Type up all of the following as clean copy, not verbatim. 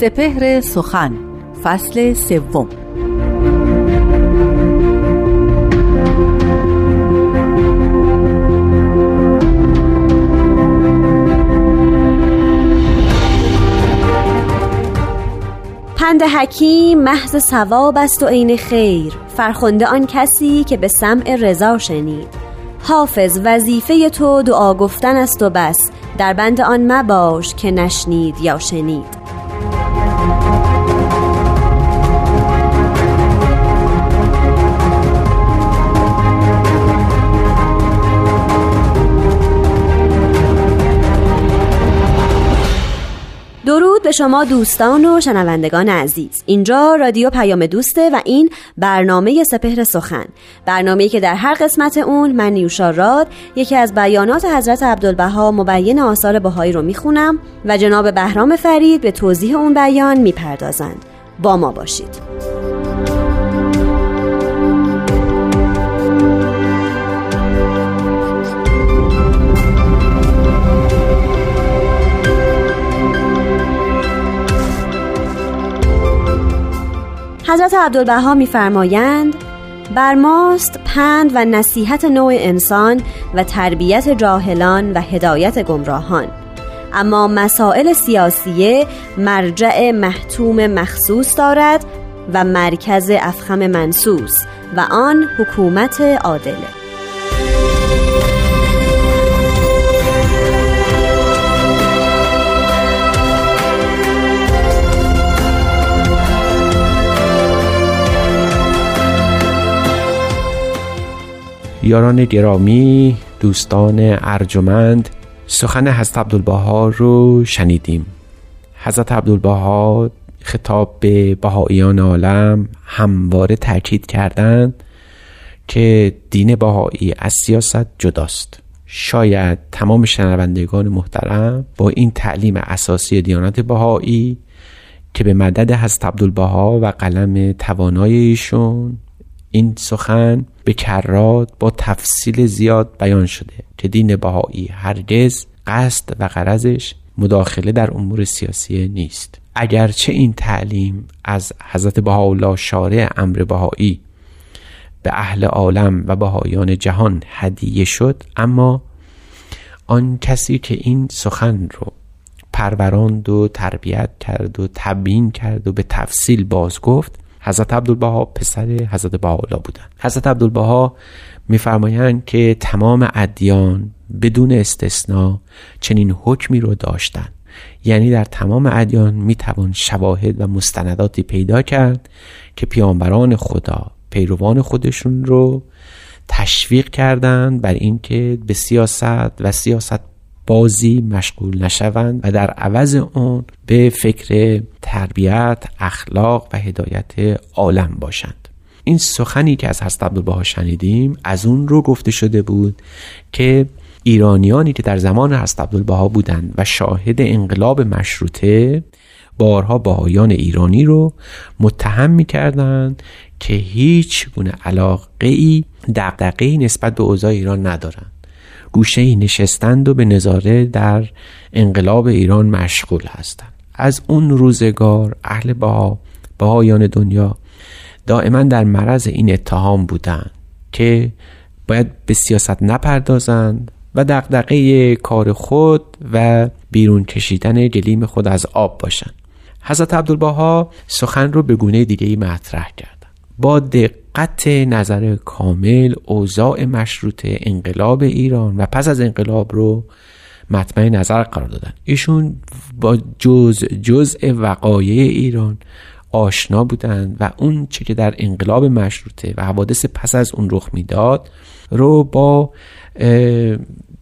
سپهر سخن فصل سوم. پند حکیم محض ثواب است و عین خیر، فرخنده آن کسی که به سمع رضا شنید. حافظ وظیفه تو دعا گفتن است و بس، در بند آن مباش که نشنید یا شنید. درود به شما دوستان و شنوندگان عزیز. اینجا رادیو پیام دوسته و این برنامه سپهر سخن، برنامه‌ای که در هر قسمت اون من نیوشا راد یکی از بیانات حضرت عبدالبها مبین آثار بهایی رو میخونم و جناب بهرام فرید به توضیح اون بیان میپردازند. با ما باشید. حضرت عبدالبها می‌فرمایند: بر ماست پند و نصیحت نوع انسان و تربیت جاهلان و هدایت گمراهان، اما مسائل سیاسیه مرجع محتوم مخصوص دارد و مرکز افخم منسوس و آن حکومت عادله. یاران گرامی، دوستان ارجمند، سخن حضرت عبدالبها رو شنیدیم. حضرت عبدالبها خطاب به بهائیان عالم همواره تاکید کردند که دین بهائی از سیاست جداست. شاید تمام شنوندگان محترم با این تعلیم اساسی دیانت بهائی که به مدد حضرت عبدالبها و قلم توانای ایشون این سخن به کرات با تفصیل زیاد بیان شده که دین بهائی هرگز قصد و غرضش مداخله در امور سیاسی نیست. اگرچه این تعلیم از حضرت بهاءالله شارع امر بهائی به اهل عالم و بهائیان جهان هدیه شد، اما آن کسی که این سخن رو پروراند و تربیت کرد و تبیین کرد و به تفصیل باز گفت حضرت عبدالبها پسر حضرت بهاءالله بودند. حضرت عبدالبها می‌فرمایند که تمام ادیان بدون استثنا چنین حکمی رو داشتند، یعنی در تمام ادیان میتوان شواهد و مستنداتی پیدا کرد که پیامبران خدا پیروان خودشون رو تشویق کردند بر اینکه به سیاست و سیاست بازی مشغول نشوند و در عوض اون به فکر تربیت، اخلاق و هدایت عالم باشند. این سخنی که از حضرت عبدالبها شنیدیم از اون رو گفته شده بود که ایرانیانی که در زمان حضرت عبدالبها بودند و شاهد انقلاب مشروطه، بارها بهائیان ایرانی رو متهم می‌کردند که هیچ گونه علاقه‌ای، دغدغه‌ای نسبت به اوضاع ایران ندارند. گوشه‌ای نشستند و به نظاره در انقلاب ایران مشغول هستند. از اون روزگار اهل بها، بهایان دنیا دائما در مرز این اتهام بودند که باید به سیاست نپردازند و دغدغه کار خود و بیرون کشیدن گلیم خود از آب باشند. حضرت عبدالبها سخن رو به گونه دیگه‌ای مطرح کردند. با قطع نظر کامل اوضاع مشروطه، انقلاب ایران و پس از انقلاب رو مطمع نظر قرار دادن. ایشون با جزء وقایع ایران آشنا بودند و اون چه که در انقلاب مشروطه و حوادث پس از اون رخ میداد رو با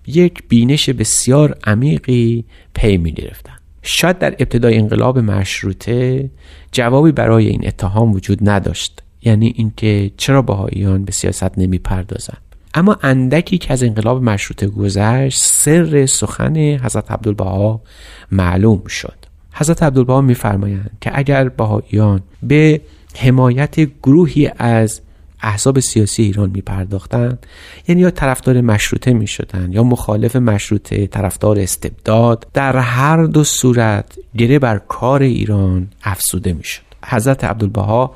یک بینش بسیار عمیقی پی می‌گرفتن. شاید در ابتدای انقلاب مشروطه جوابی برای این اتهام وجود نداشت، یعنی اینکه چرا بهائیان به سیاست نمی پردازند. اما اندکی که از انقلاب مشروطه گذشت سر سخن حضرت عبدالبها معلوم شد. حضرت عبدالبها می‌فرمایند که اگر بهائیان به حمایت گروهی از احزاب سیاسی ایران میپرداختن، یعنی یا طرفدار مشروطه میشدن یا مخالف مشروطه، طرفدار استبداد، در هر دو صورت گره بر کار ایران افسوده میشد. حضرت عبدالبها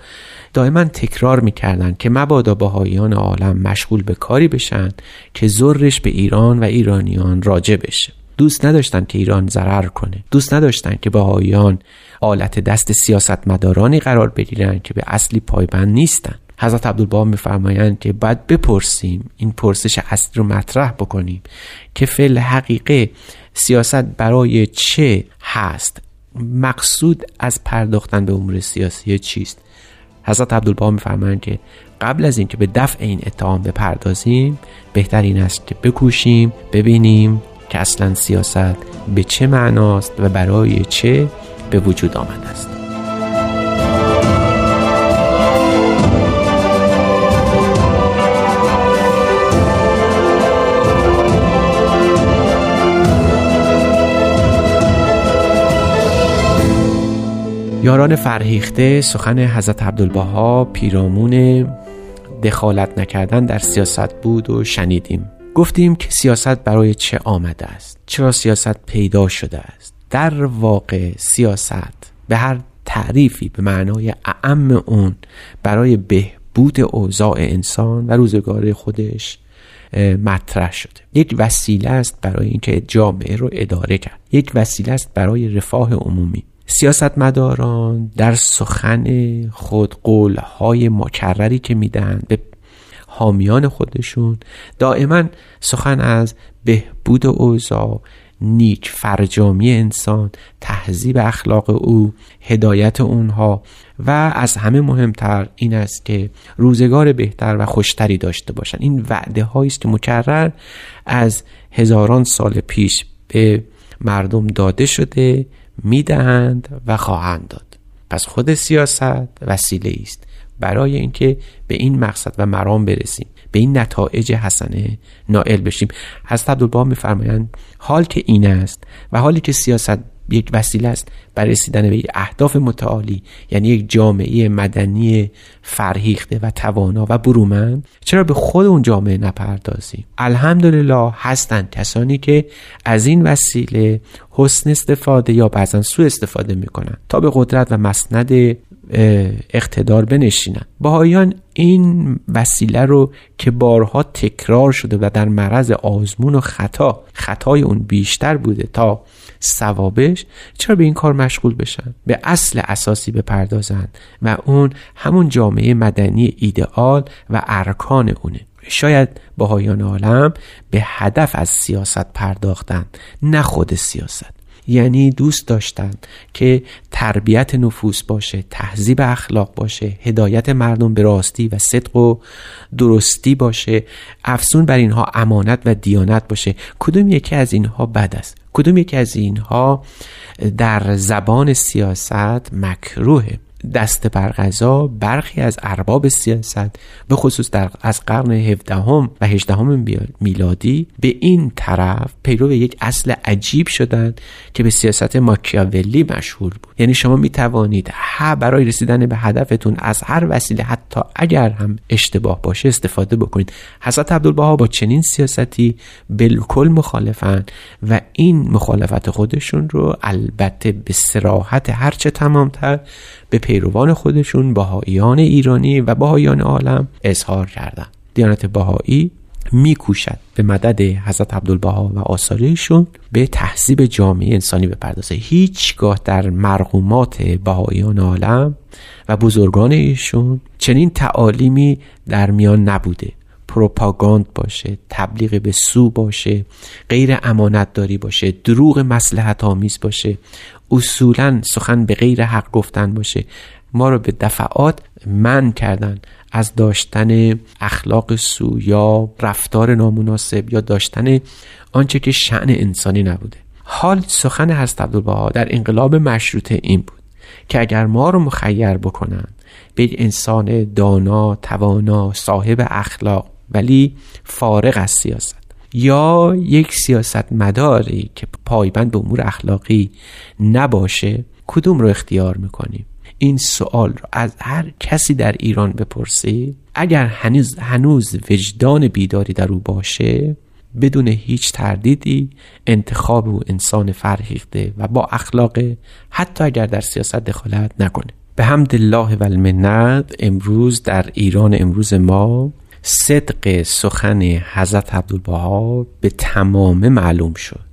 دائما تکرار میکردند که مبادا بهائیان عالم مشغول به کاری بشن که ضررش به ایران و ایرانیان راجع بشه. دوست نداشتند که ایران ضرر کنه، دوست نداشتند که بهائیان آلت دست سیاستمدارانی قرار بگیرند که به اصلی پایبند نیستند. حضرت عبدالبها میفرمایند که باید بپرسیم، این پرسش اصلی رو مطرح بکنیم که فی الحقیقه سیاست برای چه هست، مقصود از پرداختن به امور سیاسی چیست. حضرت عبدالبها میفرمایند که قبل از اینکه به دفع این اتهام بپردازیم، بهتر این است که بکوشیم ببینیم که اصلا سیاست به چه معناست و برای چه به وجود آمده است. یاران فرهیخته، سخن حضرت عبدالبها پیرامون دخالت نکردن در سیاست بود و شنیدیم. گفتیم که سیاست برای چه آمده است، چرا سیاست پیدا شده است. در واقع سیاست به هر تعریفی به معنای اعم اون برای بهبود اوضاع انسان و روزگار خودش مطرح شده. یک وسیله است برای اینکه جامعه رو اداره کرد، یک وسیله است برای رفاه عمومی. سیاستمداران در سخن خود، قولهای مکرری که میدن به حامیان خودشون، دائما سخن از بهبود اوضاع، نیک فرجامی انسان، تهذیب اخلاق او، هدایت اونها و از همه مهمتر این است که روزگار بهتر و خوشتری داشته باشن. این وعده هایی است که مکرر از هزاران سال پیش به مردم داده شده، میدهند و خواهند داد. پس خود سیاست وسیله است برای اینکه به این مقصد و مرام برسیم، به این نتایج حسنه نائل بشیم. حضرت عبدالبها میفرمایند حال که این است و حالی که سیاست یک وسیله است برای رسیدن به اهداف متعالی، یعنی یک جامعه مدنی فرهیخته و توانا و برومند، چرا به خود اون جامعه نپردازیم؟ الحمدلله هستند کسانی که از این وسیله حسن استفاده یا بعضا سوء استفاده میکنن تا به قدرت و مسند اقتدار بنشینن. بهائیان این وسیله رو که بارها تکرار شده و در معرض آزمون و خطای اون بیشتر بوده تا ثوابش، چرا به این کار مشغول بشن؟ به اصل اساسی بپردازن و اون همون جامعه مدنی ایدئال و ارکان اونه. شاید بهائیان عالم به هدف از سیاست پرداختن، نه خود سیاست. یعنی دوست داشتند که تربیت نفوس باشه، تهذیب اخلاق باشه، هدایت مردم به راستی و صدق و درستی باشه، افسون بر اینها امانت و دیانت باشه. کدوم یکی از اینها بد است؟ کدوم یکی از اینها در زبان سیاست مکروهه؟ دست بر قضا برخی از ارباب سیاست به خصوص از قرن 17 و 18 میلادی به این طرف پیرو یک اصل عجیب شدند که به سیاست ماکیاولی مشهور بود. یعنی شما می توانید برای رسیدن به هدفتون از هر وسیله، حتی اگر هم اشتباه باشه، استفاده بکنید. حضرت عبدالبها با چنین سیاستی بالکل مخالفن و این مخالفت خودشون رو البته به صراحت هرچه تمامتر به پیروان خودشون، بهائیان ایرانی و بهائیان عالم، اظهار کردند. دیانت بهائی میکوشد به مدد حضرت عبدالبها و آثارشون به تهذیب جامعه انسانی بپردازه. هیچگاه در مرقومات بهائیان عالم و بزرگان ایشون چنین تعالیمی در میان نبوده. پروپاگاند باشه، تبلیغ به سو باشه، غیر امانت داری باشه، دروغ مصلحت آمیز باشه، اصولا سخن به غیر حق گفتن باشه. ما رو به دفعات منع کردن از داشتن اخلاق سو یا رفتار نامناسب یا داشتن آنچه که شأن انسانی نبوده. حال سخن حضرت عبدالبها در انقلاب مشروطه این بود که اگر ما رو مخیر بکنن به انسان دانا، توانا، صاحب اخلاق ولی فارغ از سیاست، یا یک سیاست مداری که پایبند به امور اخلاقی نباشه، کدوم رو اختیار میکنیم؟ این سوال رو از هر کسی در ایران بپرسی، اگر هنوز وجدان بیداری در او باشه، بدون هیچ تردیدی انتخاب او انسان فرهیخته و با اخلاق، حتی اگر در سیاست دخالت نکنه. به حمد الله و المنه، امروز در ایران امروز ما صدق سخن حضرت عبدالبها به تمام معلوم شد.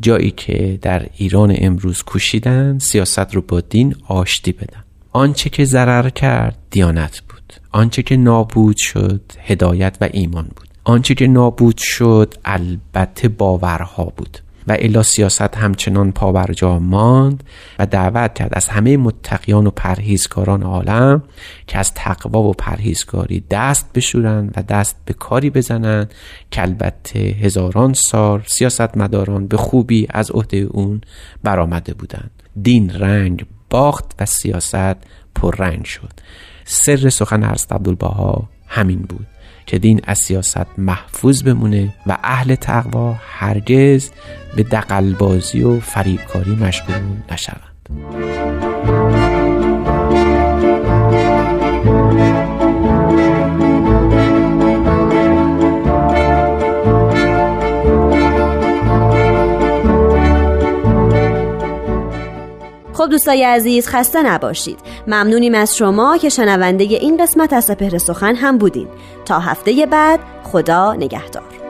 جایی که در ایران امروز کوشیدن سیاست رو با دین آشتی بدن، آنچه که ضرر کرد دیانت بود، آنچه که نابود شد هدایت و ایمان بود، آنچه که نابود شد البته باورها بود و الا سیاست همچنان پا بر جا ماند. و دعوت کرد از همه متقیان و پرهیزکاران عالم که از تقوا و پرهیزکاری دست بشورند و دست به کاری بزنند که البته هزاران سال سیاستمداران به خوبی از عهده اون برآمده بودند. دین رنگ باخت و سیاست پررنگ شد. سر سخن حضرت عبدالبها همین بود که دین از سیاست محفوظ بمونه و اهل تقوا هرگز به دغل‌بازی و فریبکاری مشغول نشوند. خب دوستای عزیز، خسته نباشید. ممنونیم از شما که شنونده این قسمت از سپهر سخن هم بودین. تا هفته بعد، خدا نگهدار.